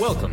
Welcome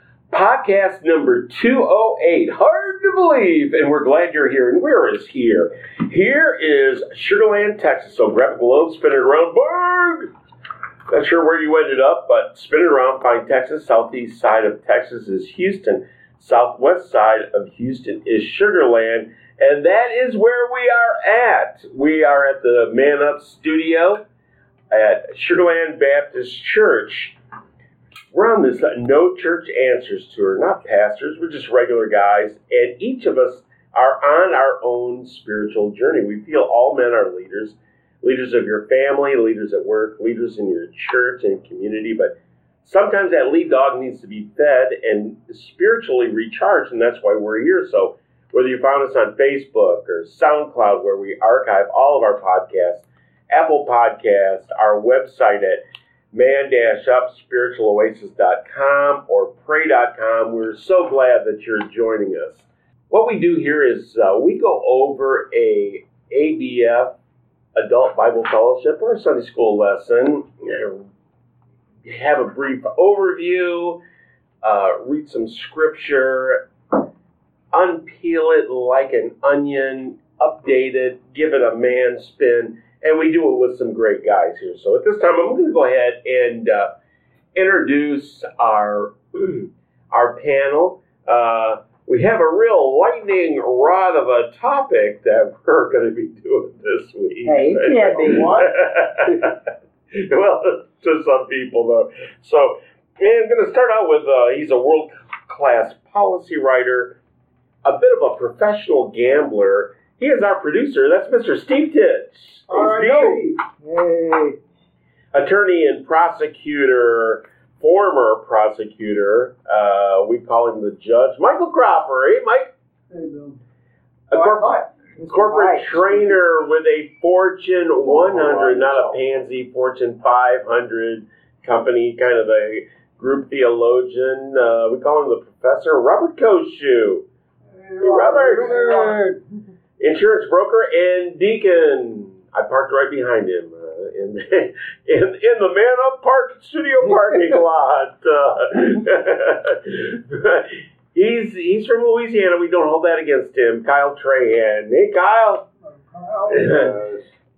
podcast number 208. Hard to believe, and we're glad you're here. And where is here? Here is Sugar Land, Texas, so grab a globe, spin it around, burn! Not sure where you ended up, but spin it around, find Texas. Southeast side of Texas is Houston. Southwest side of Houston is Sugar Land, and that is where we are at. We are at the Man Up studio at Sugar Land Baptist Church. We're on this No Church Answers tour. Not pastors, we're just regular guys, and each of us are on our own spiritual journey. We feel all men are leaders, leaders of your family, leaders at work, leaders in your church and community, but sometimes that lead dog needs to be fed and spiritually recharged, and that's why we're here. So whether you found us on Facebook or SoundCloud, where we archive all of our podcasts, Apple Podcasts, our website at man-upspiritualoasis.com or pray.com, we're so glad that you're joining us. What we do here is we go over a ABF Adult Bible Fellowship or a Sunday school lesson, have a brief overview, read some scripture, unpeel it like an onion, update it, give it a man spin, and we do it with some great guys here. So at this time, I'm going to go ahead and introduce our panel. We have a real lightning rod of a topic that we're going to be doing this week. Hey, you can't be one. Well, to some people, though. So, I'm going to start out with, he's a world-class policy writer, a bit of a professional gambler. He is our producer. That's Mr. Steve Titsch. Hey. Attorney and prosecutor, former prosecutor. We call him the judge. Michael Cropper, eh, Mike? Hey, Bill. Corporate trainer with a Fortune 100, not a pansy, Fortune 500 company, kind of a group theologian. We call him the professor, Robert Koshu. Hey, Robert! Insurance broker and deacon. I parked right behind him in the Man Up Park studio parking lot. He's from Louisiana. We don't hold that against him. Kyle Trahan. Hey, Kyle.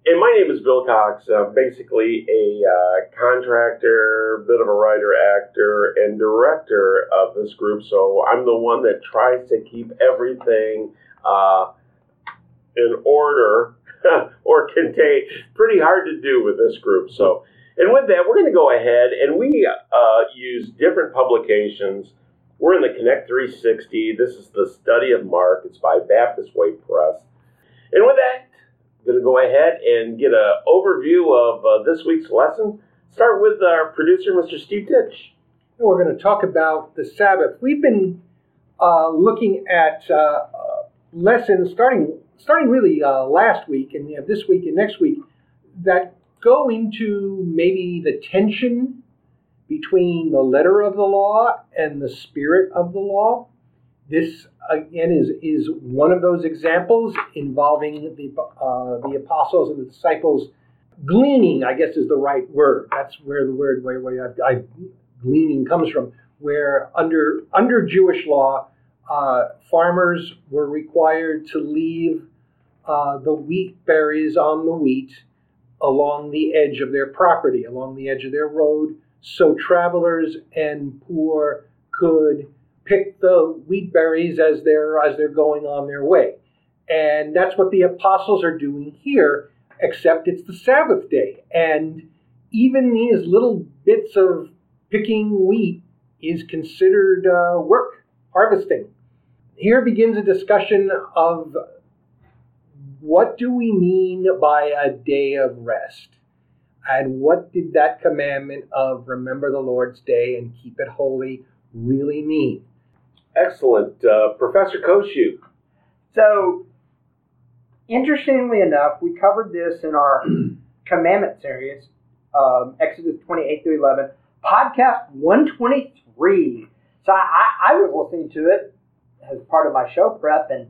And my name is Bill Cox. I'm basically a contractor, bit of a writer, actor, and director of this group. So I'm the one that tries to keep everything in order or contained. Pretty hard to do with this group. So, and with that, we're going to go ahead and we use different publications. We're in the Connect 360. This is the study of Mark. It's by Baptist Way Press. And with that, I'm going to go ahead and get an overview of this week's lesson. Start with our producer, Mr. Steve Titsch. We're going to talk about the Sabbath. We've been looking at lessons starting really last week and this week and next week that go into maybe the tension between the letter of the law and the spirit of the law. This, again, is one of those examples involving the apostles and the disciples gleaning, I guess is the right word. That's where the word gleaning comes from, where under Jewish law, farmers were required to leave the wheat berries on the wheat along the edge of their property, along the edge of their road, so travelers and poor could pick the wheat berries as they're going on their way. And that's what the apostles are doing here, except it's the Sabbath day. And even these little bits of picking wheat is considered work, harvesting. Here begins a discussion of what do we mean by a day of rest? And what did that commandment of remember the Lord's day and keep it holy really mean? Excellent. Professor Koshu. So, interestingly enough, we covered this in our commandment series, Exodus 28 through 11, podcast 123. So I was listening to it as part of my show prep and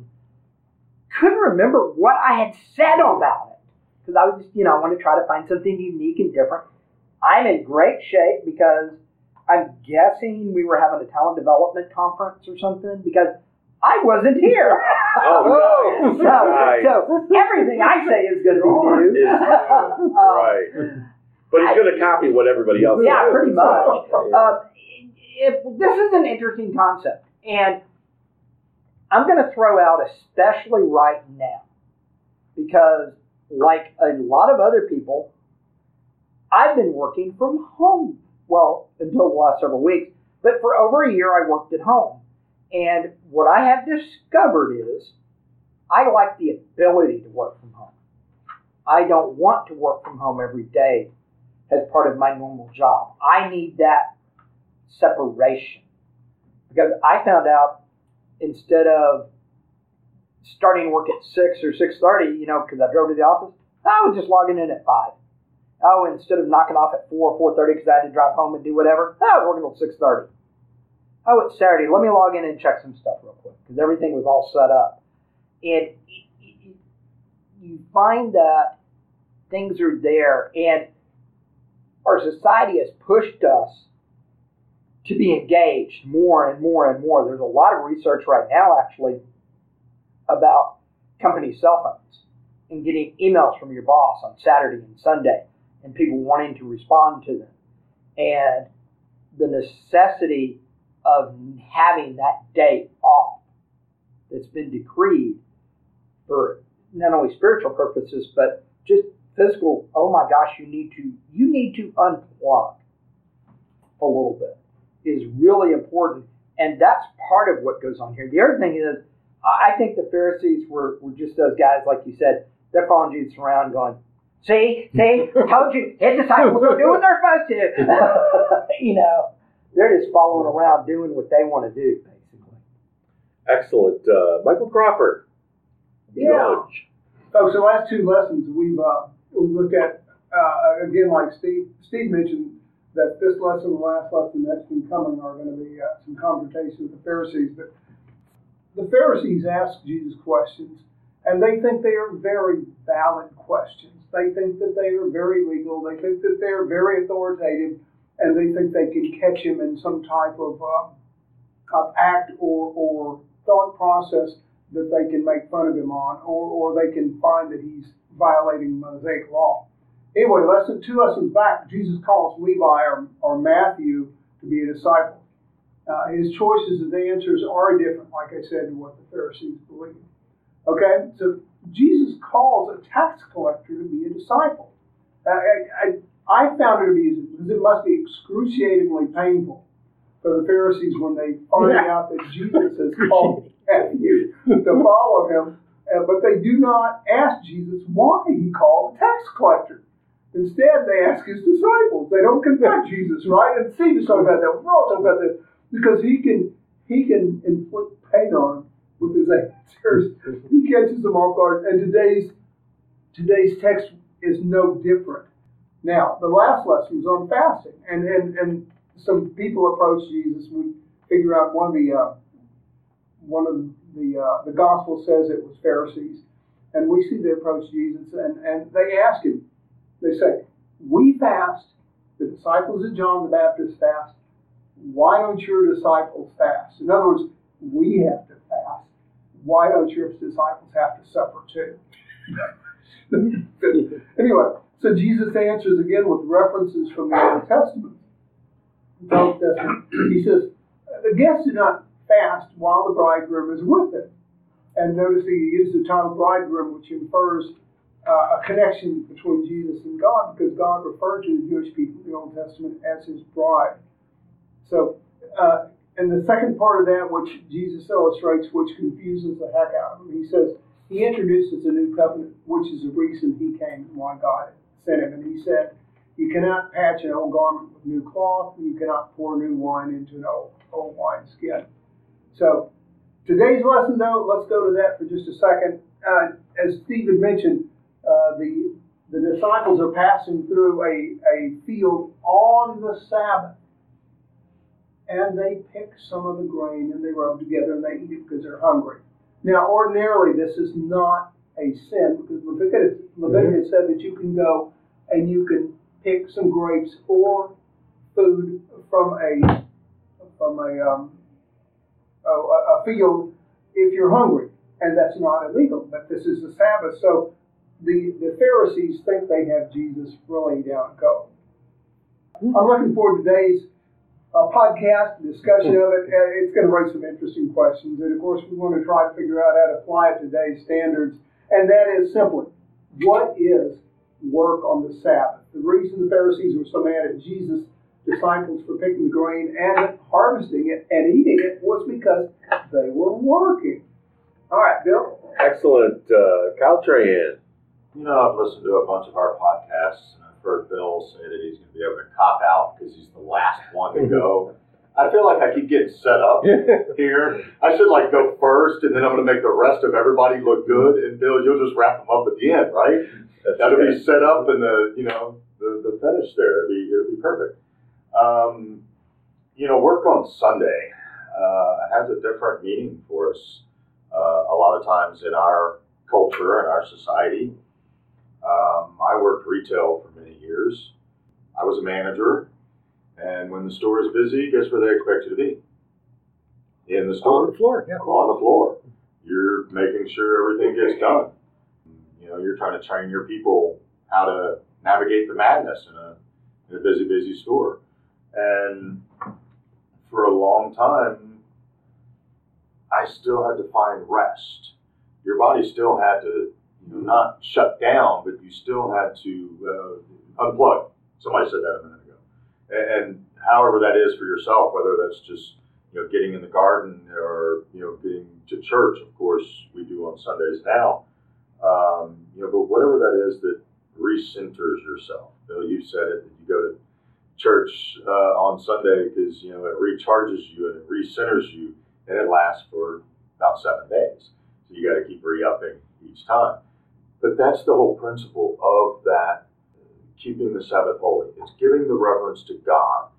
couldn't remember what I had said about it because I was just, I want to try to find something unique and different. I'm in great shape because I'm guessing we were having a talent development conference or something because I wasn't here. Oh, nice. So everything I say is going to be new. Right. But he's going to copy what everybody else does. Yeah, pretty much. This is an interesting concept. And I'm going to throw out, especially right now, because like a lot of other people, I've been working from home. Well, until the last several weeks. But for over a year, I worked at home. And what I have discovered is I like the ability to work from home. I don't want to work from home every day as part of my normal job. I need that separation. Because I found out instead of starting work at 6 or 6:30, because I drove to the office, I was just logging in at 5. Oh, instead of knocking off at 4 or 4:30 because I had to drive home and do whatever, I was working till 6:30. Oh, it's Saturday. Let me log in and check some stuff real quick because everything was all set up. And you find that things are there, and our society has pushed us to be engaged more and more and more. There's a lot of research right now, actually, about company cell phones and getting emails from your boss on Saturday and Sunday and people wanting to respond to them. And the necessity of having that day off that's been decreed for not only spiritual purposes, but just physical. Oh my gosh, you need to unplug a little bit is really important. And that's part of what goes on here. The other thing is, I think the Pharisees were just those guys, like you said, they're following Jesus around going, See, told you, his disciples are doing what they're supposed to. They're just following around doing what they want to do, basically. Excellent. Michael Cropper. Yeah. So the last two lessons we looked at, again, like Steve mentioned, that this lesson, the last lesson that's been coming are going to be some confrontation with the Pharisees. But the Pharisees ask Jesus questions, and they think they are very valid questions. They think that they are very legal. They think that they are very authoritative. And they think they can catch him in some type of act or thought process that they can make fun of him on, or they can find that he's violating the Mosaic law. Anyway, two lessons back, Jesus calls Levi or Matthew to be a disciple. His choices and answers are different, like I said, to what the Pharisees believe. Okay, so Jesus calls a tax collector to be a disciple. I found it amusing because it must be excruciatingly painful for the Pharisees when they find out that Jesus has called Matthew to follow him, but they do not ask Jesus why he called a tax collector. Instead, they ask his disciples. They don't confront Jesus, right? And Steve is talking about that. We're all talking about that because he can inflict pain on him with his answers. He catches them off guard, and today's text is no different. Now, the last lesson was on fasting, and some people approached Jesus. We figure out one of the gospel says it was Pharisees, and we see they approach Jesus, and they ask him. They say, "We fast. The disciples of John the Baptist fast. Why don't your disciples fast?" In other words, we have to fast. Why don't your disciples have to suffer too? Anyway. So Jesus answers again with references from the Old Testament. He says, the guests do not fast while the bridegroom is with them. And notice he used the title bridegroom, which infers a connection between Jesus and God, because God referred to the Jewish people in the Old Testament as his bride. So, and the second part of that, which Jesus illustrates, which confuses the heck out of him, he says, he introduces a new covenant, which is the reason he came and why God sent him. And he said, you cannot patch an old garment with new cloth, and you cannot pour new wine into an old wineskin. So today's lesson, though, let's go to that for just a second. As Steve had mentioned, the disciples are passing through a field on the Sabbath, and they pick some of the grain and they rub together and they eat it because they're hungry. Now, ordinarily, this is not a sin because Leviticus said that you can go and you can pick some grapes or food from a field if you're hungry, and that's not illegal. But this is the Sabbath, so the Pharisees think they have Jesus really down cold. I'm looking forward to today's podcast discussion of it. It's going to raise some interesting questions, and of course, we want to try to figure out how to apply it to today's standards. And that is simply, what is work on the Sabbath? The reason the Pharisees were so mad at Jesus' disciples for picking the grain and harvesting it and eating it was because they were working. All right, Bill. Excellent. Kyle Trahan. You know, I've listened to a bunch of our podcasts, and I've heard Bill say that he's going to be able to cop out because he's the last one to go. I feel like I keep getting set up here. I should, go first, and then I'm going to make the rest of everybody look good, and Bill, you'll just wrap them up at the end, right? That'll be set up in the finish there. It'll be perfect. Work on Sunday has a different meaning for us a lot of times in our culture and our society. I worked retail for many years. I was a manager, and when the store is busy, guess where they expect you to be? In the store. On the floor. Yeah. On the floor. You're making sure everything gets done. You're trying to train your people how to navigate the madness in a busy store. And for a long time, I still had to find rest. Your body still had to not shut down, but you still had to unplug. Somebody said that a minute ago. And however that is for yourself, whether that's just getting in the garden or getting to church, of course we do on Sundays now. But whatever that is that recenters yourself. Bill, you said it, that you go to church on Sunday because it recharges you and it recenters you, and it lasts for about 7 days. So you got to keep re-upping each time. But that's the whole principle of that, keeping the Sabbath holy. It's giving the reverence to God,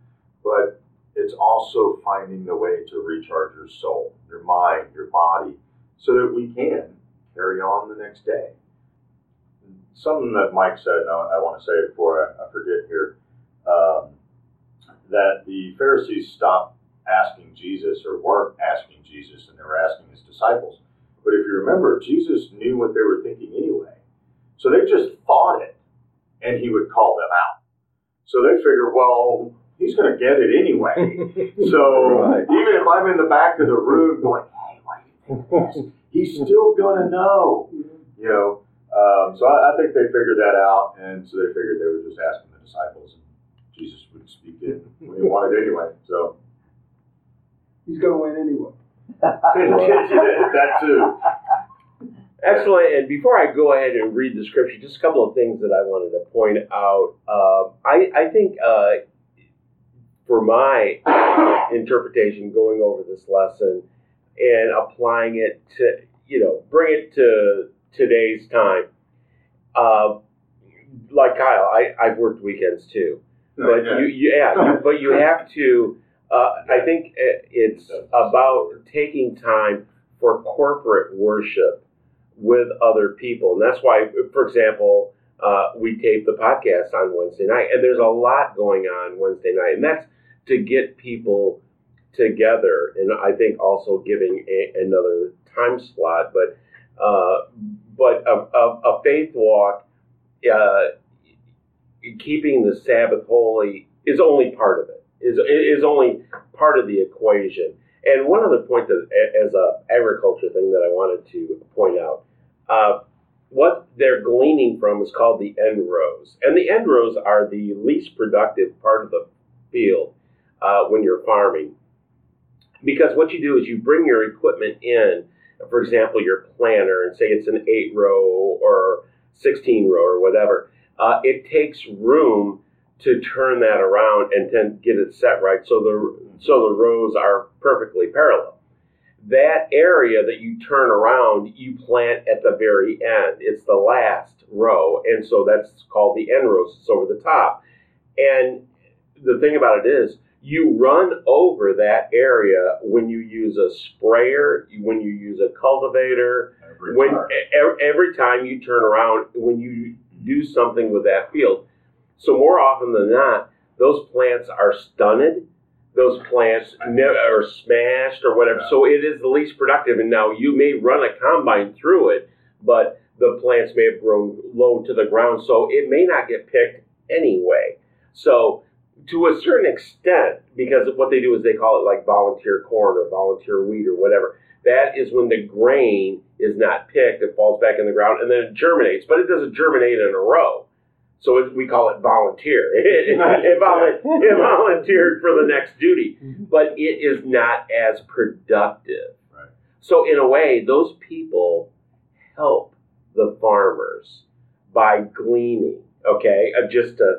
but it's also finding the way to recharge your soul, your mind, your body, so that we can carry on the next day. Something that Mike said, and I want to say it before I forget here, that the Pharisees stopped asking Jesus, or weren't asking Jesus, and they were asking his disciples. But if you remember, Jesus knew what they were thinking anyway. So they just thought it, and he would call them out. So they figured, well, he's going to get it anyway. So even if I'm in the back of the room going, hey, why do you think this? He's still going to know, So I think they figured that out, and so they figured they were just asking the disciples, and Jesus would speak in when he wanted anyway. So he's going to win anyway. That too. Excellent. And before I go ahead and read the scripture, just a couple of things that I wanted to point out. I think for my interpretation, going over this lesson and applying it to, bring it to today's time. Like Kyle, I've worked weekends too. But you have to, I think it's about taking time for corporate worship with other people. And that's why, for example, we tape the podcast on Wednesday night, and there's a lot going on Wednesday night. And that's to get people together. And I think also giving another time slot, but a faith walk, keeping the Sabbath holy is only part of it. Is only part of the equation. And one other point that, as a agriculture thing, that I wanted to point out, what they're gleaning from is called the end rows, and the end rows are the least productive part of the field when you're farming, because what you do is you bring your equipment in. For example, your planter, and say it's an 8-row or 16-row or whatever, it takes room to turn that around and then get it set right so the rows are perfectly parallel. that area that you turn around, you plant at the very end. It's the last row. And so that's called the end rows. It's over the top. And the thing about it is, you run over that area when you use a sprayer, when you use a cultivator, every time you turn around, when you do something with that field. So more often than not, those plants are stunted. Those plants are smashed or whatever. Yeah. So it is the least productive. And now you may run a combine through it, but the plants may have grown low to the ground. So it may not get picked anyway. So to a certain extent, because what they do is they call it like volunteer corn or volunteer wheat or whatever. That is when the grain is not picked. It falls back in the ground and then it germinates. But it doesn't germinate in a row. So we call it volunteer. It volunteered for the next duty. But it is not as productive. Right. So in a way, those people help the farmers by gleaning. Okay? Just to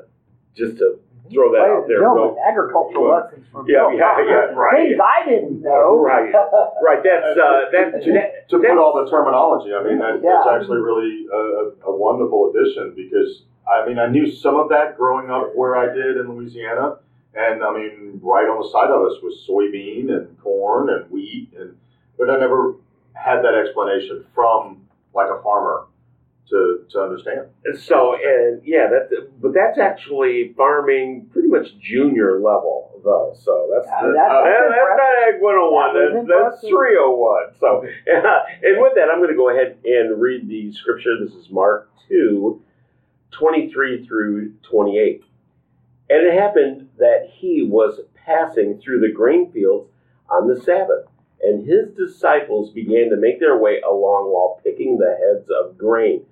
throw that out there. Agricultural lessons from right. Things I didn't know. Right. Right. That's to put all the terminology, I mean, that's actually really a wonderful addition because... I mean, I knew some of that growing up where I did in Louisiana. And, I mean, right on the side of us was soybean and corn and wheat. But I never had that explanation from, like, a farmer to understand. But that's actually farming pretty much junior level, though. So that's not Ag 101. That's 301. So, and with that, I'm going to go ahead and read the scripture. This is Mark 2. 23 through 28. And it happened that he was passing through the grain fields on the Sabbath, and his disciples began to make their way along while picking the heads of grain.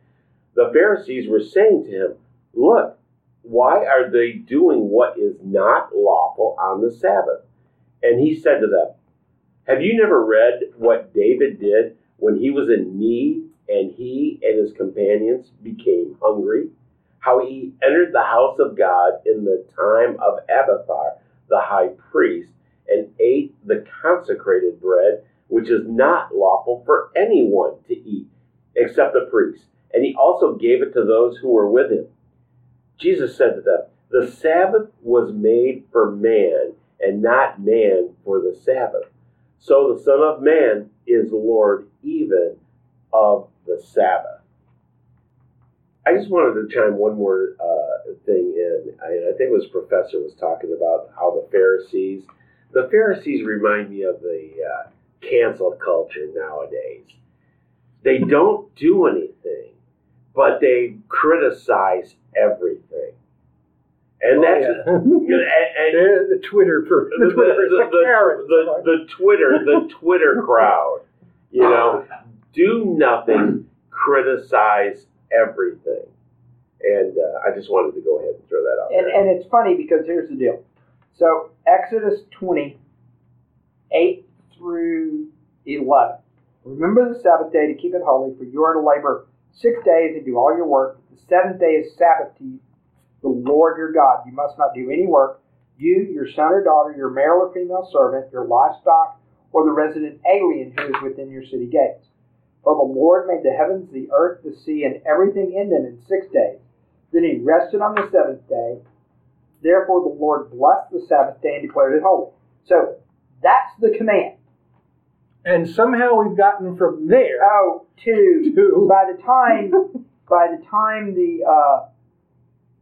The Pharisees were saying to him, "Look, why are they doing what is not lawful on the Sabbath?" And he said to them, "Have you never read what David did when he was in need, and he and his companions became hungry? How he entered the house of God in the time of Abiathar, the high priest, and ate the consecrated bread, which is not lawful for anyone to eat, except the priest. And he also gave it to those who were with him." Jesus said to them, "The Sabbath was made for man, and not man for the Sabbath. So the Son of Man is Lord even of the Sabbath." I just wanted to chime one more thing in. I think it was Professor was talking about how the Pharisees remind me of the cancel culture nowadays. They don't do anything, but they criticize everything. And the Twitter Twitter crowd, you know, do nothing, criticize everything. And I just wanted to go ahead and throw that out there. And it's funny because here's the deal. So Exodus 20, 8 through 11. "Remember the Sabbath day to keep it holy, for you are to labor 6 days and do all your work. The seventh day is Sabbath to you, the Lord your God. You must not do any work, you, your son or daughter, your male or female servant, your livestock, or the resident alien who is within your city gates. For the Lord made the heavens, the earth, the sea, and everything in them in 6 days. Then he rested on the seventh day. Therefore the Lord blessed the Sabbath day and declared it holy." So that's the command. And somehow we've gotten from there. By the time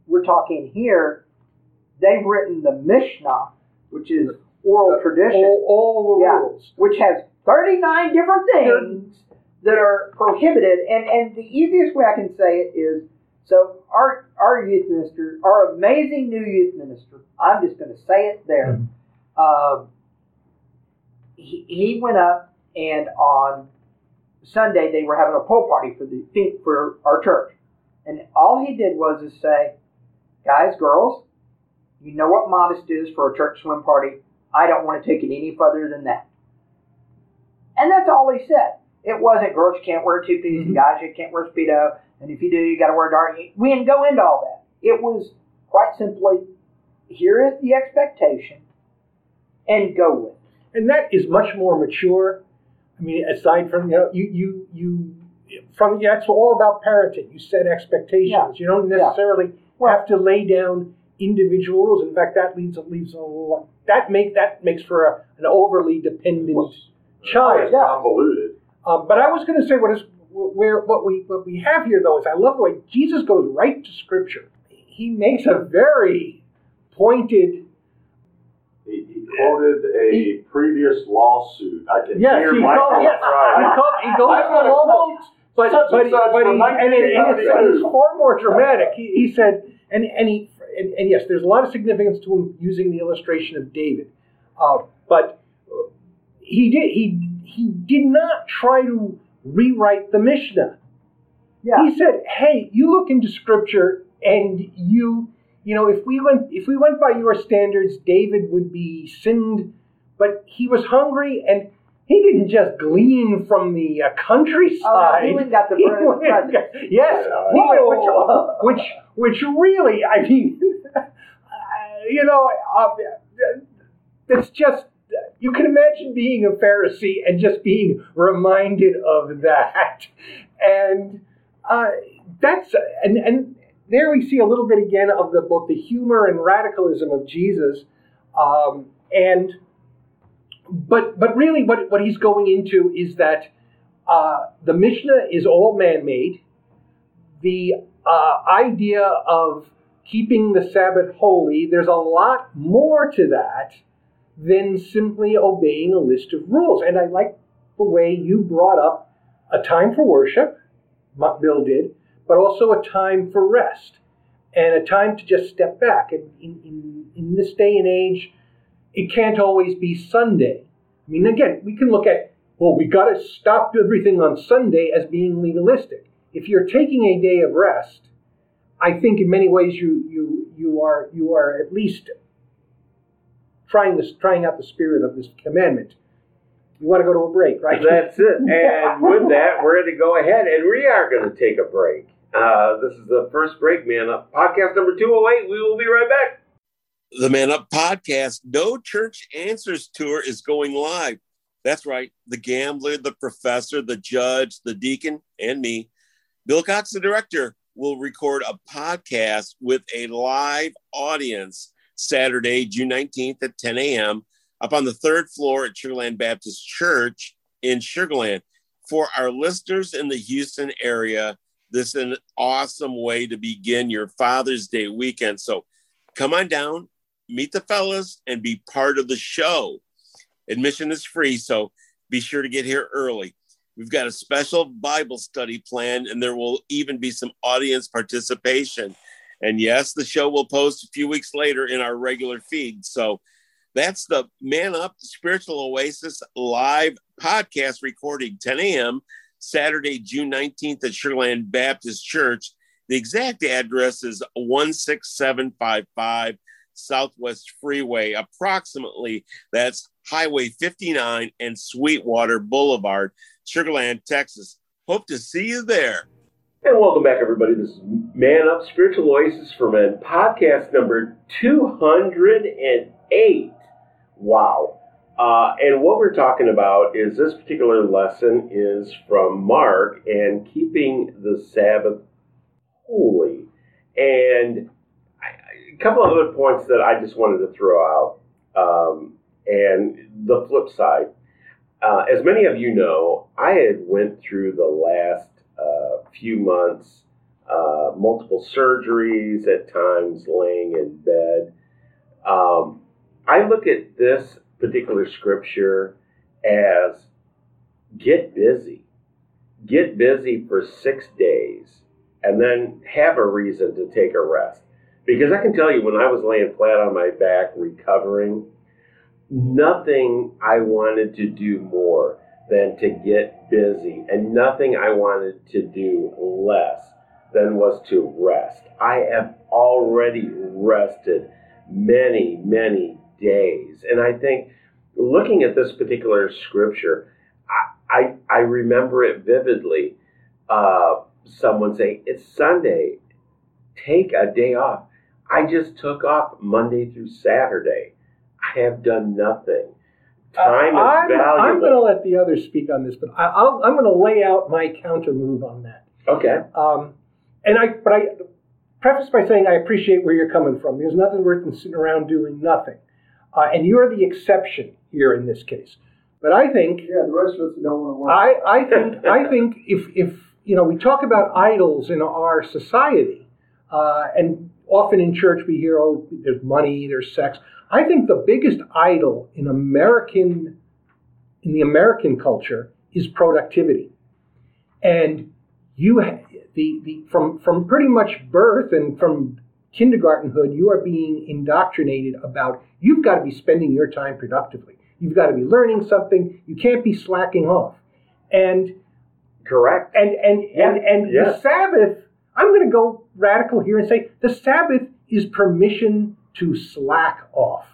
we're talking here, they've written the Mishnah, which is oral tradition. All the rules. Which has 39 different things that are prohibited, and the easiest way I can say it is, so our youth minister, our amazing new youth minister, I'm just going to say it there, he went up, and on Sunday they were having a pool party for our church, and all he did was just say, "Guys, girls, you know what modest is for a church swim party. I don't want to take it any further than that." And that's all he said. It wasn't, "Girls, you can't wear a two-piece," and "Guys, you can't wear a Speedo, and if you do, you got to wear a dark." We didn't go into all that. It was quite simply, here is the expectation, and go with it. And that is much more mature I mean, aside from, you know, it's all about parenting. You set expectations. Yeah. You don't necessarily have to lay down individual rules. In fact, that leaves a lot. That makes for an overly dependent child. Yeah. Convoluted. But I was going to say what we have here though is I love the way Jesus goes right to Scripture. He makes a very pointed. He quoted a previous lawsuit. I can hear Michael. Yes, he goes to the lawsuit, but it's far more dramatic. He said, and yes, there's a lot of significance to him using the illustration of David, but he did not try to rewrite the Mishnah. Yeah. He said, hey, you look into Scripture and you know, if we went by your standards, David would be sinned, but he was hungry, and he didn't just glean from the countryside. Oh, no, he went and got the bread and presents. Yes, which really, I mean, you know, it's just, you can imagine being a Pharisee and just being reminded of that, and there we see a little bit again of both the humor and radicalism of Jesus, but really what he's going into is that the Mishnah is all man-made. The idea of keeping the Sabbath holy, there's a lot more to that than simply obeying a list of rules. And I like the way you brought up a time for worship, Bill did, but also a time for rest and a time to just step back. And in this day and age, it can't always be Sunday. I mean, again, we can look at, well, we got to stop everything on Sunday as being legalistic. If you're taking a day of rest, I think in many ways you are at least trying out the spirit of this commandment. You want to go to a break, right? That's it. And with that, we're going to go ahead and we are going to take a break. This is the first break, Man Up. Podcast number 208. We will be right back. The Man Up podcast, No Church Answers Tour, is going live. That's right. The gambler, the professor, the judge, the deacon, and me, Bill Cox, the director, will record a podcast with a live audience Saturday, June 19th at 10 a.m. up on the third floor at Sugar Land Baptist Church in Sugar Land. For our listeners in the Houston area, this is an awesome way to begin your Father's Day weekend. So come on down, meet the fellas, and be part of the show. Admission is free, so be sure to get here early. We've got a special Bible study planned, and there will even be some audience participation. And yes, the show will post a few weeks later in our regular feed. So that's the Man Up Spiritual Oasis live podcast recording, 10 a.m. Saturday, June 19th at Sugar Land Baptist Church. The exact address is 16755 Southwest Freeway. Approximately, that's Highway 59 and Sweetwater Boulevard, Sugar Land, Texas. Hope to see you there. And welcome back, everybody. This is Man Up Spiritual Oasis for Men, podcast number 208. Wow. And what we're talking about is this particular lesson is from Mark and keeping the Sabbath holy. And a couple of other points that I just wanted to throw out. And the flip side. As many of you know, I had went through the last few months, multiple surgeries at times, laying in bed. I look at this particular scripture as get busy for 6 days, and then have a reason to take a rest. Because I can tell you, when I was laying flat on my back recovering, nothing I wanted to do more than to get busy, and nothing I wanted to do less than was to rest. I have already rested many, many days. And I think looking at this particular scripture, I remember it vividly. Someone saying, it's Sunday, take a day off. I just took off Monday through Saturday. I have done nothing. Time is valuable. I'm going to let the others speak on this, but I'm going to lay out my counter move on that. Okay. But I preface by saying I appreciate where you're coming from. There's nothing worse than sitting around doing nothing. And you're the exception here in this case. But I think... Yeah, the rest of us don't want to work. I think if you know, we talk about idols in our society, and often in church we hear, oh, there's money, there's sex. I think the biggest idol in the American culture is productivity. And from pretty much birth and from kindergartenhood, you are being indoctrinated about you've got to be spending your time productively. You've got to be learning something. You can't be slacking off. And correct. And the Sabbath, I'm going to go radical here and say the Sabbath is permission to slack off.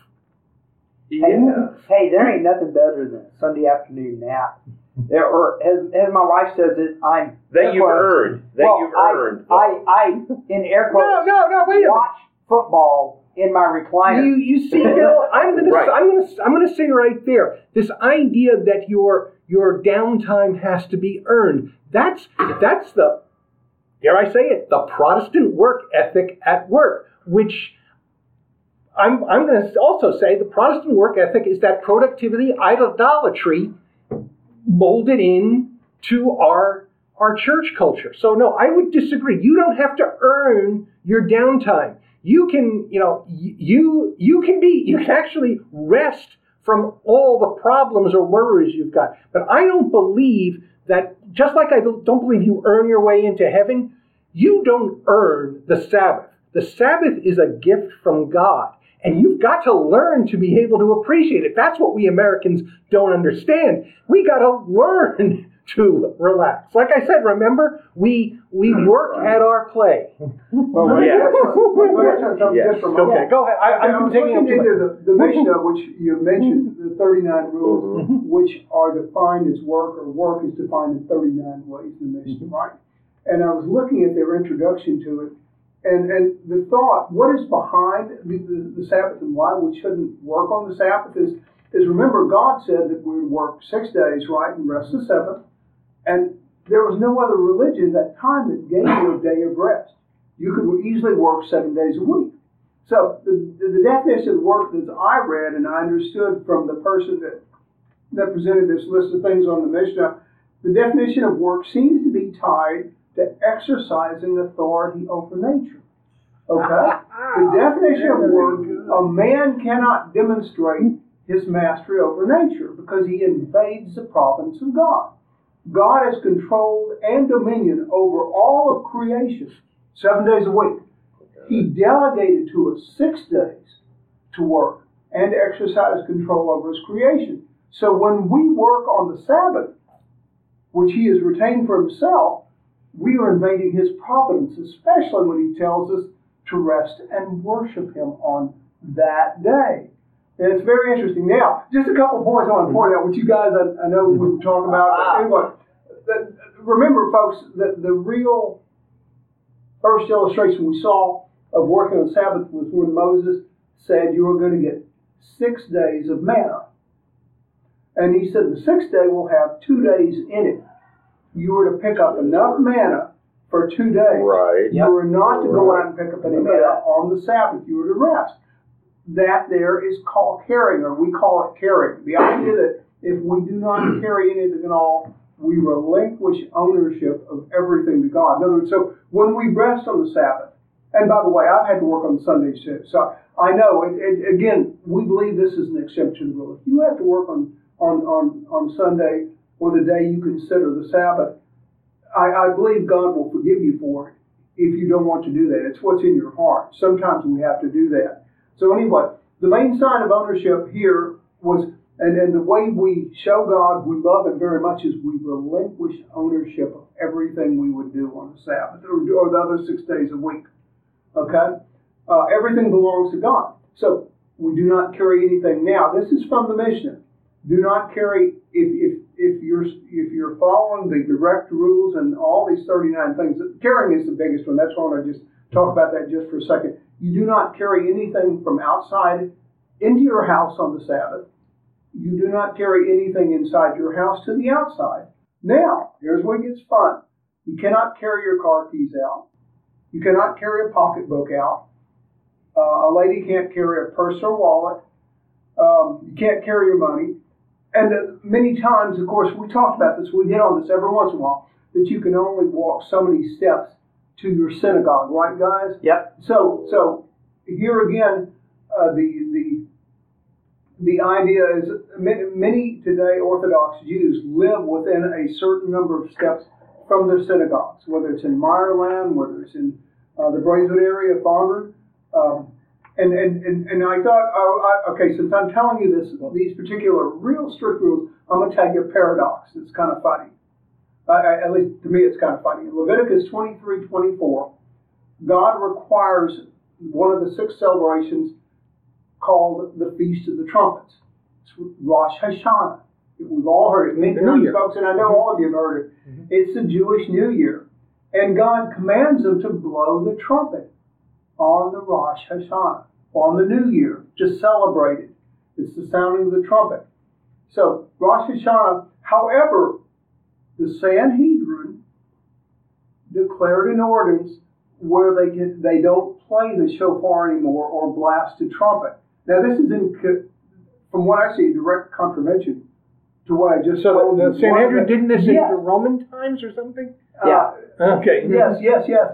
Yeah. Hey, there ain't nothing better than a Sunday afternoon nap. There, or as my wife says it, I'm that you've earned. That well, you've earned. I in air quotes. No, wait a minute. Watch football in my recliner. You see, Bill, I'm gonna say right there. This idea that your downtime has to be earned. That's the, dare I say it, the Protestant work ethic at work, which. I'm going to also say the Protestant work ethic is that productivity idolatry molded in to our church culture. So no, I would disagree. You don't have to earn your downtime. You can, you know, you can actually rest from all the problems or worries you've got. But I don't believe that, just like I don't believe you earn your way into heaven, you don't earn the Sabbath. The Sabbath is a gift from God. And you've got to learn to be able to appreciate it. That's what we Americans don't understand. We got to learn to relax. Like I said, remember, we work at our play. Well, okay, go ahead. I'm taking into the Mishnah, which you mentioned, the 39 rules, which are defined as work, or work is defined in 39 ways in the Mishnah, right? And I was looking at their introduction to it. And the thought, what is behind the Sabbath and why we shouldn't work on the Sabbath is remember, God said that we would work 6 days, right, and rest the seventh. And there was no other religion at that time that gave you a day of rest. You could easily work 7 days a week. So the definition of work that I read and I understood from the person that presented this list of things on the Mishnah, the definition of work seems to be tied to exercising authority over nature. Okay? The definition of work, a man cannot demonstrate his mastery over nature because he invades the province of God. God has control and dominion over all of creation 7 days a week. He delegated to us 6 days to work and exercise control over his creation. So when we work on the Sabbath, which he has retained for himself, we are invading his providence, especially when he tells us to rest and worship him on that day. And it's very interesting. Now, just a couple points I want to point out, which you guys, I know we talk about. Anyway, remember, folks, that the real first illustration we saw of working on Sabbath was when Moses said you are going to get 6 days of manna. And he said the sixth day will have 2 days in it. You were to pick up enough manna for 2 days. Right. You were not to go out and pick up any manna on the Sabbath. You were to rest. That there is called carrying, or we call it carrying. The idea that if we do not carry anything at all, we relinquish ownership of everything to God. In other words, so when we rest on the Sabbath, and by the way, I've had to work on Sundays too, so I know, again, we believe this is an exception rule. If you have to work on Sunday, or the day you consider the Sabbath, I believe God will forgive you for it if you don't want to do that. It's what's in your heart. Sometimes we have to do that. So anyway, the main sign of ownership here was, and the way we show God we love him very much is we relinquish ownership of everything we would do on the Sabbath, or the other 6 days a week. Okay? Everything belongs to God. So we do not carry anything. Now, this is from the Mishnah. Do not carry, if you're following the direct rules and all these 39 things, carrying is the biggest one. That's why I want to just talk about that just for a second. You do not carry anything from outside into your house on the Sabbath. You do not carry anything inside your house to the outside. Now, here's where it gets fun. You cannot carry your car keys out. You cannot carry a pocketbook out. A lady can't carry a purse or wallet. You can't carry your money. And many times, of course, we talked about this. We hit on this every once in a while, that you can only walk so many steps to your synagogue, right, guys? Yep. So here again, the idea is many today Orthodox Jews live within a certain number of steps from their synagogues, whether it's in Meyerland, whether it's in the Brainswood area, Fonger. And I thought, okay, since I'm telling you this, these particular real strict rules, I'm going to tell you a paradox. It's kind of funny. At least to me, it's kind of funny. In Leviticus 23:24, God requires one of the six celebrations called the Feast of the Trumpets. It's Rosh Hashanah. We've all heard it. Many folks, and I know all of you have heard it. Mm-hmm. It's the Jewish New Year. And God commands them to blow the trumpet on the Rosh Hashanah, on the New Year, to celebrate it. It's the sounding of the trumpet. So, Rosh Hashanah, however, the Sanhedrin declared an ordinance where they don't play the shofar anymore or blast the trumpet. Now, this is, from what I see, a direct contravention to what I just said. So the Sanhedrin didn't this in the Roman times or something? Yeah. Okay. Yes.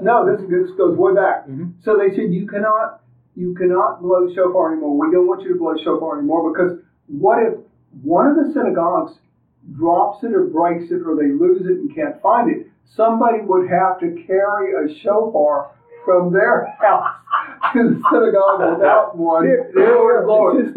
No, this goes way back. Mm-hmm. So they said you cannot blow the shofar anymore. We don't want you to blow the shofar anymore, because what if one of the synagogues drops it or breaks it or they lose it and can't find it? Somebody would have to carry a shofar from their house to the synagogue without one. This is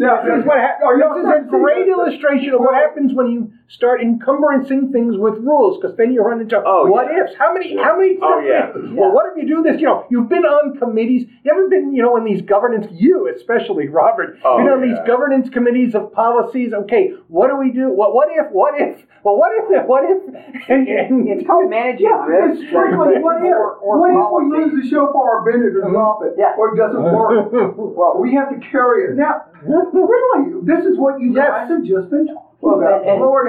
a great illustration of what happens when you start encumbering things with rules, because then you run into what ifs. How many? Well, what if you do this? You know, you've been on committees. You haven't been, in these governance. You especially, Robert. On these governance committees of policies. Okay, what do we do? What if? Well, what if? And it's called managing risk. What if we lose the shofar or bend it or drop it? Yeah. Or it doesn't work. Well, we have to carry it. Now, really, this is what you guys have just been talking about. The Lord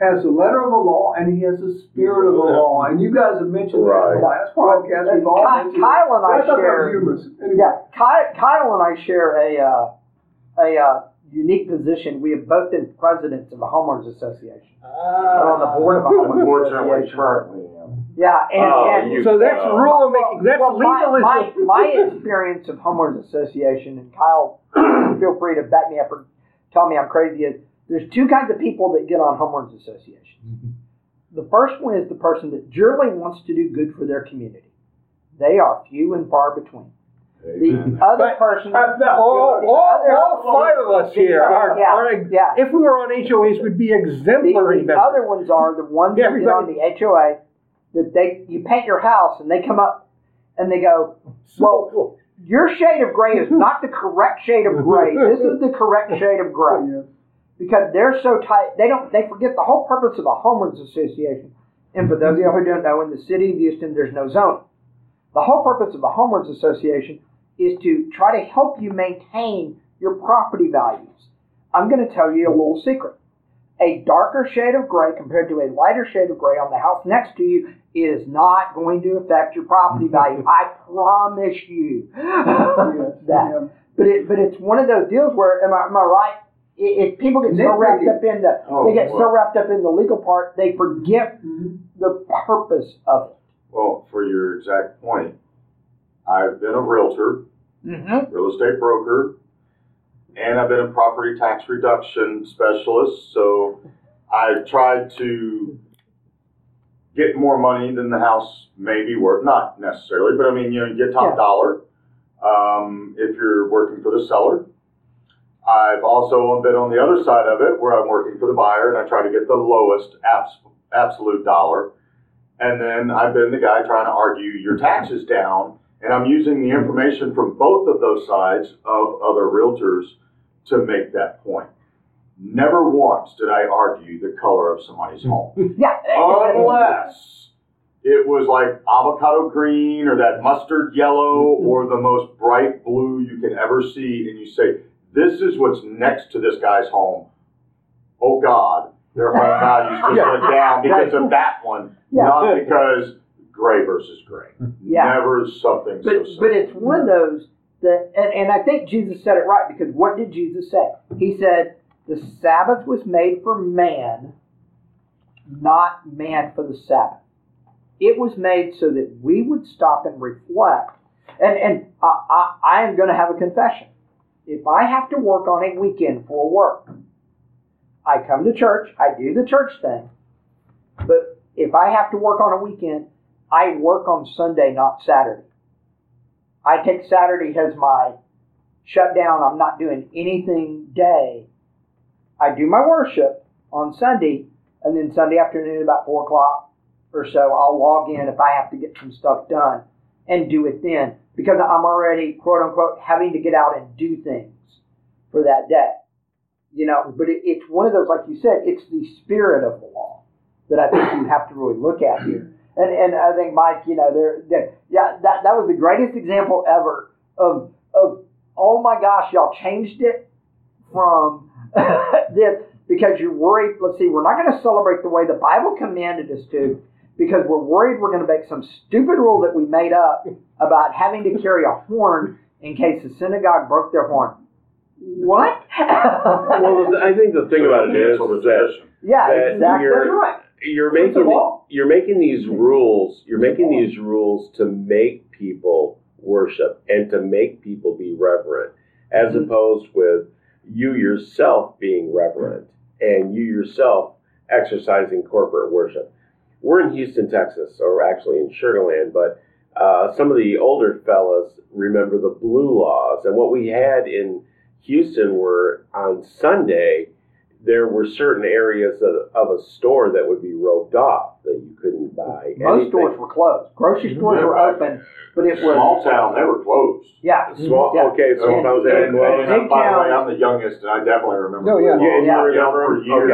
has the letter of the law, and He has the spirit of the law. And you guys have mentioned that in the last podcast. We've all mentioned Kyle and I share a unique position. We have both been presidents of a homeowners association. On the board of a homeowners association. Yeah, so that's rule making. That's legalism. My experience of homeowners association, and Kyle, feel free to back me up or tell me I'm crazy, is there's two kinds of people that get on homeowners associations. Mm-hmm. The first one is the person that generally wants to do good for their community. They are few and far between. Amen. The other person... All five of us here are if we were on HOAs, would be exemplary. The other ones are the ones that get on the HOA, that you paint your house, and they come up and they go, well, your shade of gray is not the correct shade of gray. This is the correct shade of gray. Because they're so tight, they forget the whole purpose of a homeowners association. And for those of you who don't know, in the city of Houston, there's no zoning. The whole purpose of a homeowners association is to try to help you maintain your property values. I'm going to tell you a little secret. A darker shade of gray compared to a lighter shade of gray on the house next to you is not going to affect your property value. I promise you that. But it's one of those deals where, am I right? If people get so wrapped up in the legal part, they forget the purpose of it. Well, for your exact point, I've been a realtor, real estate broker, and I've been a property tax reduction specialist, so I've tried to get more money than the house may be worth. Not necessarily, but I mean, you get top dollar if you're working for the seller. I've also been on the other side of it where I'm working for the buyer, and I try to get the lowest absolute dollar. And then I've been the guy trying to argue your taxes down, and I'm using the information from both of those sides of other realtors to make that point. Never once did I argue the color of somebody's home. Unless it was like avocado green or that mustard yellow or the most bright blue you can ever see, and you say, this is what's next to this guy's home. oh God, their whole values just went down because of that one, not because gray versus gray. Never is something so simple. But it's one of those that, and I think Jesus said it right, because what did Jesus say? He said, the Sabbath was made for man, not man for the Sabbath. It was made so that we would stop and reflect. And I am going to have a confession. If I have to work on a weekend for work, I come to church, I do the church thing. But if I have to work on a weekend, I work on Sunday, not Saturday. I take Saturday as my shutdown. I'm not doing anything day. I do my worship on Sunday, and then Sunday afternoon about 4 o'clock or so, I'll log in if I have to get some stuff done and do it then, because I'm already, quote-unquote, having to get out and do things for that day. You know, but it's one of those, like you said, it's the spirit of the law that I think you have to really look at here. And I think, Mike, you know, that was the greatest example ever of oh my gosh, y'all changed it from this because you're worried, let's see, we're not going to celebrate the way the Bible commanded us to, because we're worried we're going to make some stupid rule that we made up about having to carry a horn in case the synagogue broke their horn. What? Well, I think the thing about it is that, exactly, you're making these rules to make people worship and to make people be reverent, as opposed with you yourself being reverent and you yourself exercising corporate worship. We're in Houston, Texas, or actually in Sugar Land, but some of the older fellas remember the blue laws. And what we had in Houston were on Sunday, there were certain areas of a store that would be roped off that you couldn't buy anything. Most stores were closed. Grocery stores were open, but it was small town. They were closed. Yeah. Small towns they were closed. And by the way, I'm the youngest, and I definitely remember. For years,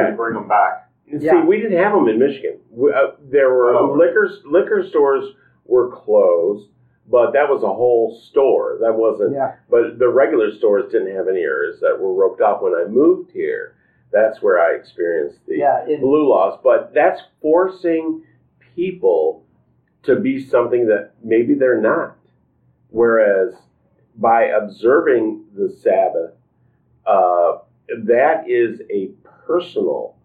okay. Bring them back. See, we didn't have them in Michigan. Liquor stores were closed, but that was a whole store. That wasn't. Yeah. But the regular stores didn't have any areas that were roped off. When I moved here, that's where I experienced the blue laws. But that's forcing people to be something that maybe they're not. Whereas by observing the Sabbath, that is a personal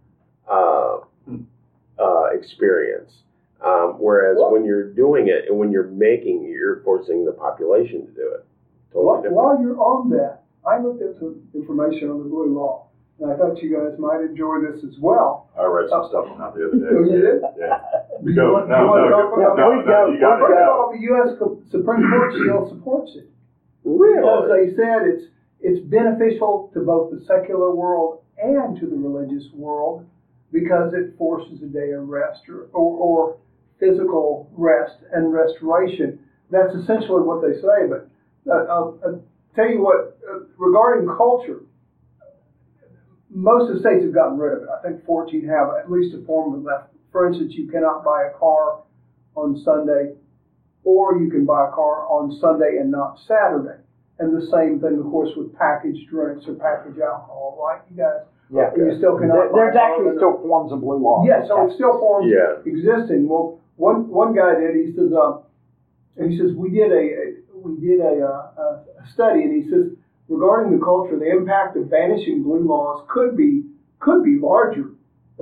experience. Whereas when you're doing it and when you're making it, you're forcing the population to do it. Totally while you're on that, I looked at some information on the blue law, and I thought you guys might enjoy this as well. I read some stuff on that the other day. Oh, you did? Yeah. First of all, the U.S. Supreme Court still supports it. Really? Because they said it's beneficial to both the secular world and to the religious world, because it forces a day of rest or physical rest and restoration. That's essentially what they say. But I'll tell you what, regarding culture, most of the states have gotten rid of it. I think 14 have at least a form of it left. For instance, you cannot buy a car on Sunday, or you can buy a car on Sunday and not Saturday. And the same thing, of course, with packaged drinks or packaged alcohol, right, you guys? Yeah, okay. You still cannot. There's actually still forms of blue law. Yeah, so it's still forms existing. Well, one guy did. He says we did a study, and he says regarding the culture, the impact of banishing blue laws could be larger.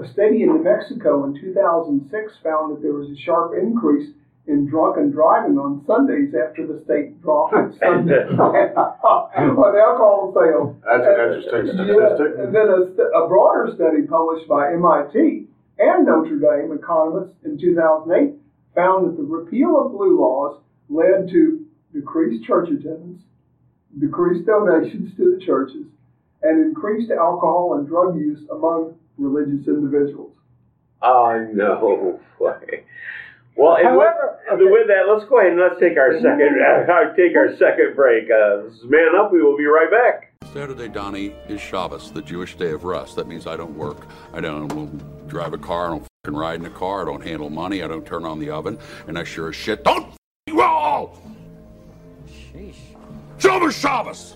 A study in New Mexico in 2006 found that there was a sharp increase in drunken driving on Sundays after the state dropped Sunday on alcohol sales. That's an interesting statistic. And then a broader study published by MIT and Notre Dame economists in 2008 found that the repeal of blue laws led to decreased church attendance, decreased donations to the churches, and increased alcohol and drug use among religious individuals. Oh, no way. Well, with that, let's go ahead and let's take our second break. This is Man Up. We will be right back. Saturday, Donnie, is Shabbos, the Jewish day of rest. That means I don't work. I don't drive a car. I don't fucking ride in a car. I don't handle money. I don't turn on the oven. And I sure as shit don't fucking roll. Sheesh. Shabbos.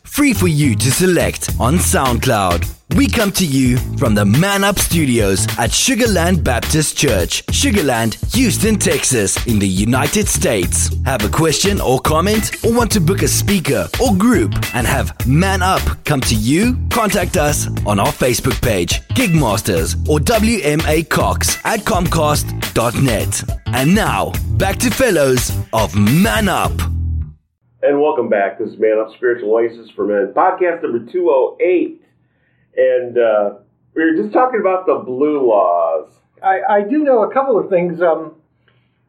Free for you to select on SoundCloud. We come to you from the Man Up Studios at Sugar Land Baptist Church, Sugar Land, Houston, Texas, in the United States. Have a question or comment, or want to book a speaker or group and have Man Up come to you? Contact us on our Facebook page, Gigmasters or wmacox@comcast.net. And now, back to fellows of Man Up. And welcome back. This is Man Up Spiritual Oasis for Men, podcast number 208. And we were just talking about the blue laws. I do know a couple of things.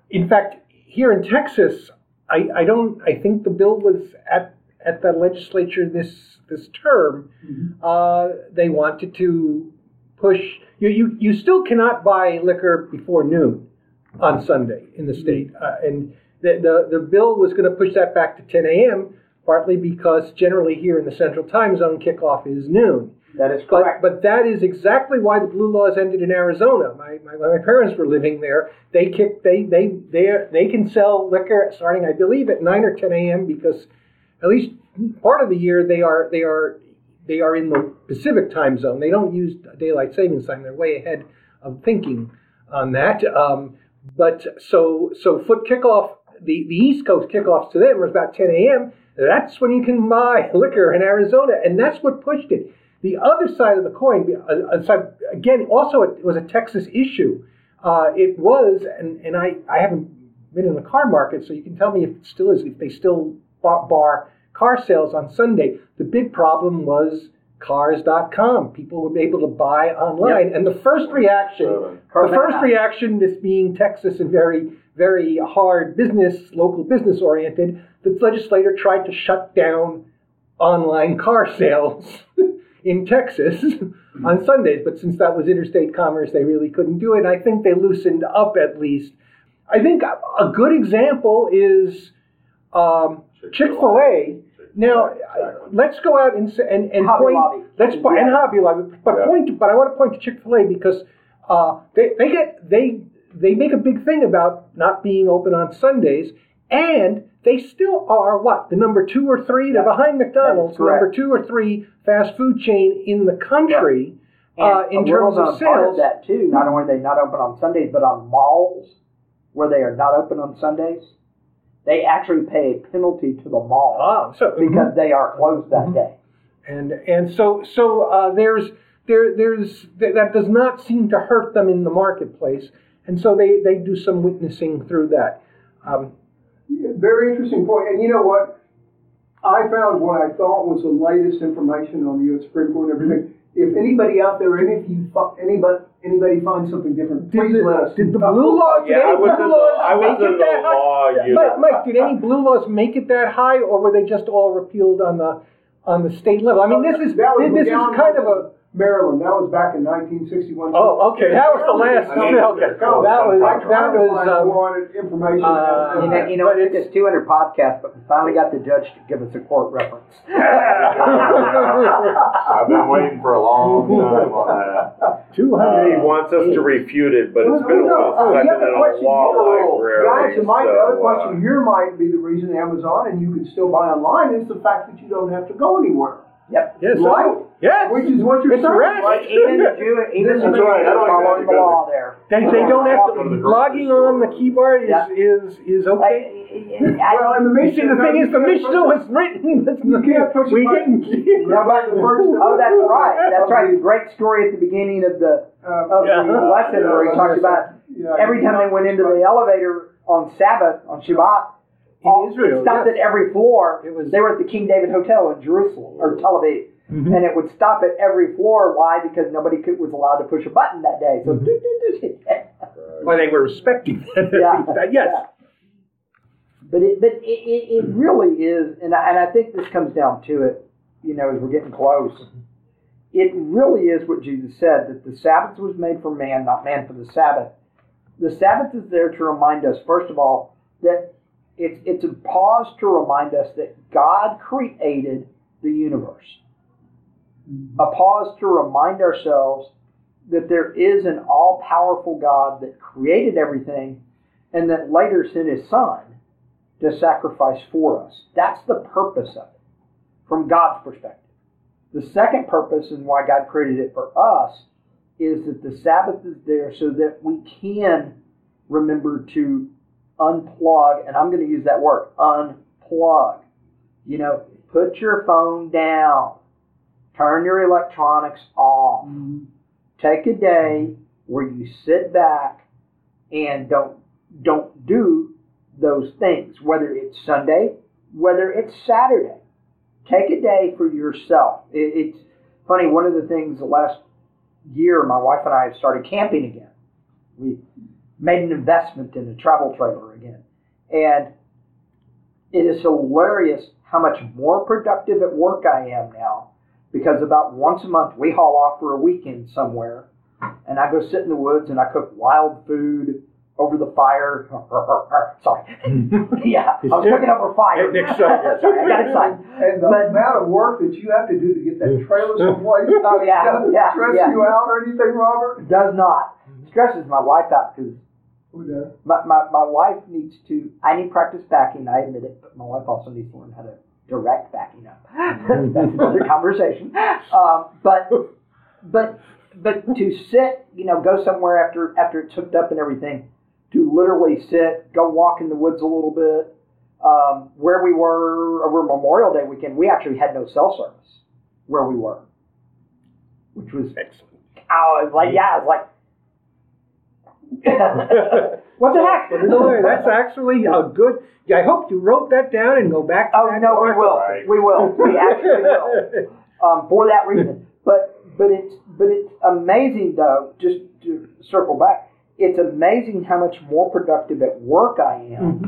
In fact, here in Texas, I think the bill was at the legislature this term. Mm-hmm. They wanted to push. You still cannot buy liquor before noon on Sunday in the state, and the bill was going to push that back to 10 a.m. Partly because generally here in the Central Time Zone, kickoff is noon. That is correct. But that is exactly why the blue laws ended in Arizona. My parents were living there. They can sell liquor starting, I believe, at 9 or 10 a.m. because at least part of the year they are in the Pacific time zone. They don't use daylight savings time. They're way ahead of thinking on that. But so foot kickoff, the East Coast kickoffs to them was about 10 a.m. That's when you can buy liquor in Arizona, and that's what pushed it. The other side of the coin, again, also it was a Texas issue. It was, and I haven't been in the car market, so you can tell me if it still is, if they still bar car sales on Sunday. The big problem was cars.com. People were able to buy online. Yep. And the first reaction, this being Texas and very, very hard business, local business oriented, the legislator tried to shut down online car sales in Texas on Sundays, but since that was interstate commerce, they really couldn't do it. I think they loosened up at least. I think a good example is Chick-fil-A. Now, let's go out and point. Lobby. And Hobby Lobby, but I want to point to Chick-fil-A because they make a big thing about not being open on Sundays, and they still are the number 2 or 3. They're behind McDonald's, number 2 or 3 fast food chain in the country in terms of sales. Part of that too. Not only are they not open on Sundays, but on malls where they are not open on Sundays, they actually pay a penalty to the mall because they are closed that day. And so there's that does not seem to hurt them in the marketplace, and so they do some witnessing through that. Very interesting point. And you know what? I found what I thought was the latest information on the U.S. Supreme Court and everything. If anybody out there, anybody finds something different, please let us. Did the blue laws? Yeah, I was in the law unit. But Mike, did any blue laws make it that high, or were they just all repealed on the state level? I mean, this is kind of a Meyerland. That was back in 1961. Oh, okay. That was the last. Okay. That was information. It took us 200 podcasts, but we finally got the judge to give us a court reference. I've been waiting for a long time on that. 200. He wants us to refute it, but it's been a while since I've been in a law library. Guys, other question here might be the reason Amazon and you can still buy online is the fact that you don't have to go anywhere. Yep. Yes. Right. Yes. Which is what you're saying. Like even the right. I don't follow the law there. They don't have to. Logging on the keyboard is okay. Well, and the Mishnah was written. We didn't. That's right. Great story at the beginning of the lesson where he talked about every time they went into the elevator on Sabbath on Shabbat. It stopped at every floor. They were at the King David Hotel in Jerusalem, or Tel Aviv. Mm-hmm. And it would stop at every floor. Why? Because nobody was allowed to push a button that day. So, well, they were respecting that. Yeah. Yes. Yeah. But it really is, and I think this comes down to it, you know, as we're getting close, it really is what Jesus said, that the Sabbath was made for man, not man for the Sabbath. The Sabbath is there to remind us, first of all, that it's a pause to remind us that God created the universe. A pause to remind ourselves that there is an all-powerful God that created everything and that later sent his son to sacrifice for us. That's the purpose of it, from God's perspective. The second purpose, and why God created it for us, is that the Sabbath is there so that we can remember to unplug, and I'm going to use that word, unplug. You know, put your phone down. Turn your electronics off. Mm-hmm. Take a day where you sit back and don't do those things, whether it's Sunday, whether it's Saturday. Take a day for yourself. It's funny, one of the things the last year, my wife and I have started camping again. We made an investment in a travel trailer again. And it is hilarious how much more productive at work I am now, because about once a month we haul off for a weekend somewhere, and I go sit in the woods and I cook wild food over the fire. Sorry. Yeah, I was looking over fire. Sorry, I got excited. And the amount of work that you have to do to get that trailer someplace doesn't stress you out or anything, Robert? Does not. Stresses my wife out because my wife needs to, I need practice backing, I admit it, but my wife also needs to learn how to direct backing up. That's another conversation. But to sit, you know, go somewhere after it's hooked up and everything, to literally sit, go walk in the woods a little bit. Where we were over Memorial Day weekend, we actually had no cell service where we were, which was excellent. I was like, what the heck? That's actually a good. I hope you wrote that down and go back to that. Oh, no, we will. Right. We will. We actually will. For that reason. But it's amazing, though, just to circle back, it's amazing how much more productive at work I am, mm-hmm.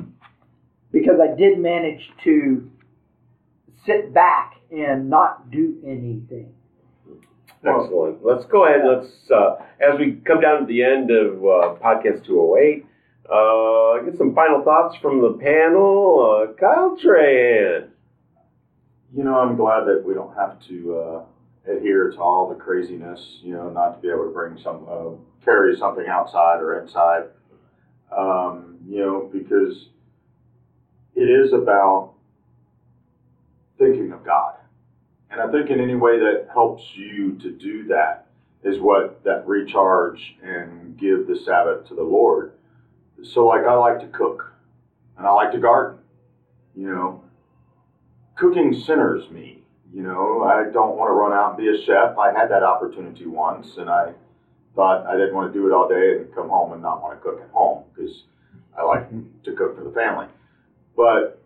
because I did manage to sit back and not do anything. Excellent. Let's go ahead. Let's, as we come down to the end of Podcast 208, get some final thoughts from the panel. Kyle Trahan. You know, I'm glad that we don't have to... adhere to all the craziness, you know, not to be able to bring some, carry something outside or inside, you know, because it is about thinking of God. And I think in any way that helps you to do that is what that recharge and give the Sabbath to the Lord. So like, I like to cook and I like to garden, you know, cooking centers me. You know, I don't want to run out and be a chef. I had that opportunity once, and I thought I didn't want to do it all day and come home and not want to cook at home because I like to cook for the family. But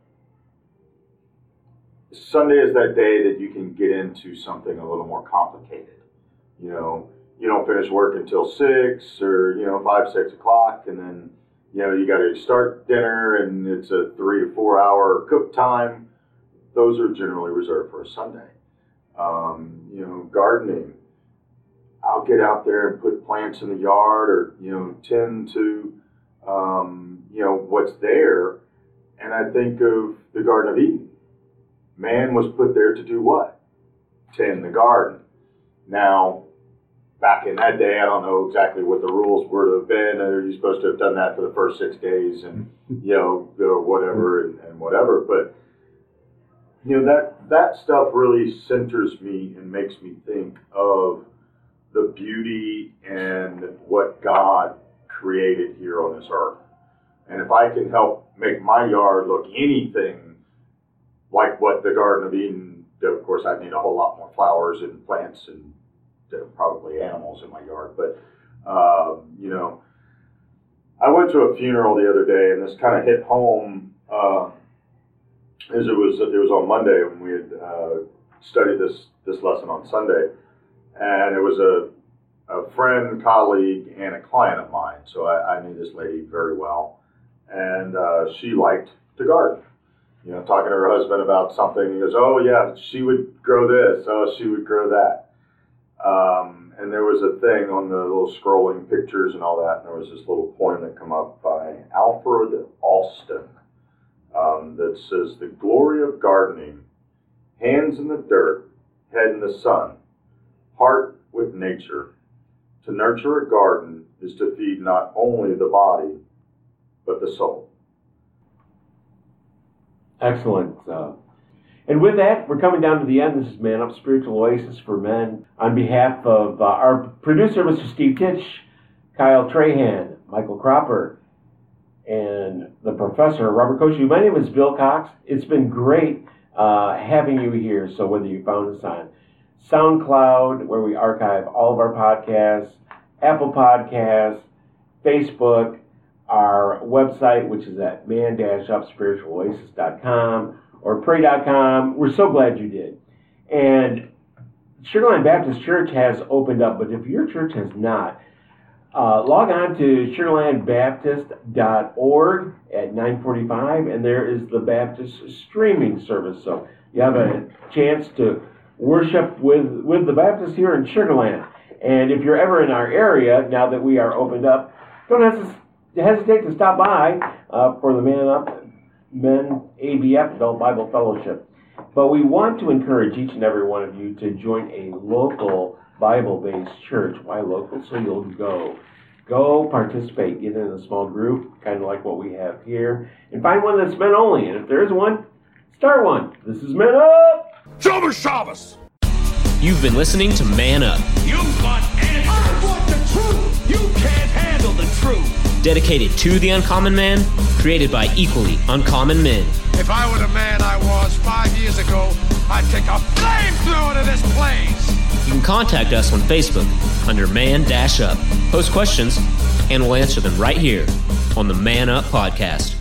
Sunday is that day that you can get into something a little more complicated. You know, you don't finish work until 6 or, you know, 5, 6 o'clock, and then, you know, you got to start dinner, and it's a 3 to 4 hour cook time. Those are generally reserved for a Sunday. You know, gardening. I'll get out there and put plants in the yard, or, you know, tend to, you know, what's there. And I think of the Garden of Eden. Man was put there to do what? Tend the garden. Now, back in that day, I don't know exactly what the rules were to have been. Are you supposed to have done that for the first 6 days and, you know, whatever and whatever. But you know, that stuff really centers me and makes me think of the beauty and what God created here on this earth. And if I can help make my yard look anything like what the Garden of Eden did, of course, I'd need a whole lot more flowers and plants and probably animals in my yard. But, you know, I went to a funeral the other day, and this kind of hit home. It was on Monday when we had studied this lesson on Sunday, and it was a friend, colleague, and a client of mine. So I knew this lady very well, and she liked to garden. you know, talking to her husband about something. He goes, oh, yeah, she would grow this. Oh, she would grow that. And there was a thing on the little scrolling pictures and all that, and there was this little poem that came up by Alfred Austin that says, the glory of gardening, hands in the dirt, head in the sun, heart with nature. To nurture a garden is to feed not only the body, but the soul. Excellent. And with that, we're coming down to the end. This is Man Up, Spiritual Oasis for Men. On behalf of our producer, Mr. Steve Titsch, Kyle Trahan, Michael Cropper, and the professor, Robert Koshu. My name is Bill Cox. It's been great having you here. So whether you found us on SoundCloud, where we archive all of our podcasts, Apple Podcasts, Facebook, our website, which is at man-upspiritualoasis.com or pray.com. We're so glad you did. And Sugar Land Baptist Church has opened up, but if your church has not, log on to sugarlandbaptist.org at 9:45, and there is the Baptist streaming service. So you have a chance to worship with the Baptists here in Sugar Land. And if you're ever in our area, now that we are opened up, don't hesitate to stop by for the Man Up Men ABF Adult Bible Fellowship. But we want to encourage each and every one of you to join a local Bible-based church. Why local? So you'll go. Go participate. Get in a small group, kind of like what we have here. And find one that's men only. And if there is one, start one. This is Men Up! Shabbos, Shabbos! You've been listening to Man Up. You've got answers. I want the truth. You can't handle the truth. Dedicated to the uncommon man, created by equally uncommon men. If I were the man I was 5 years ago, I'd take a flamethrower to this place. You can contact us on Facebook under Man-Up. Post questions, and we'll answer them right here on the Man Up Podcast.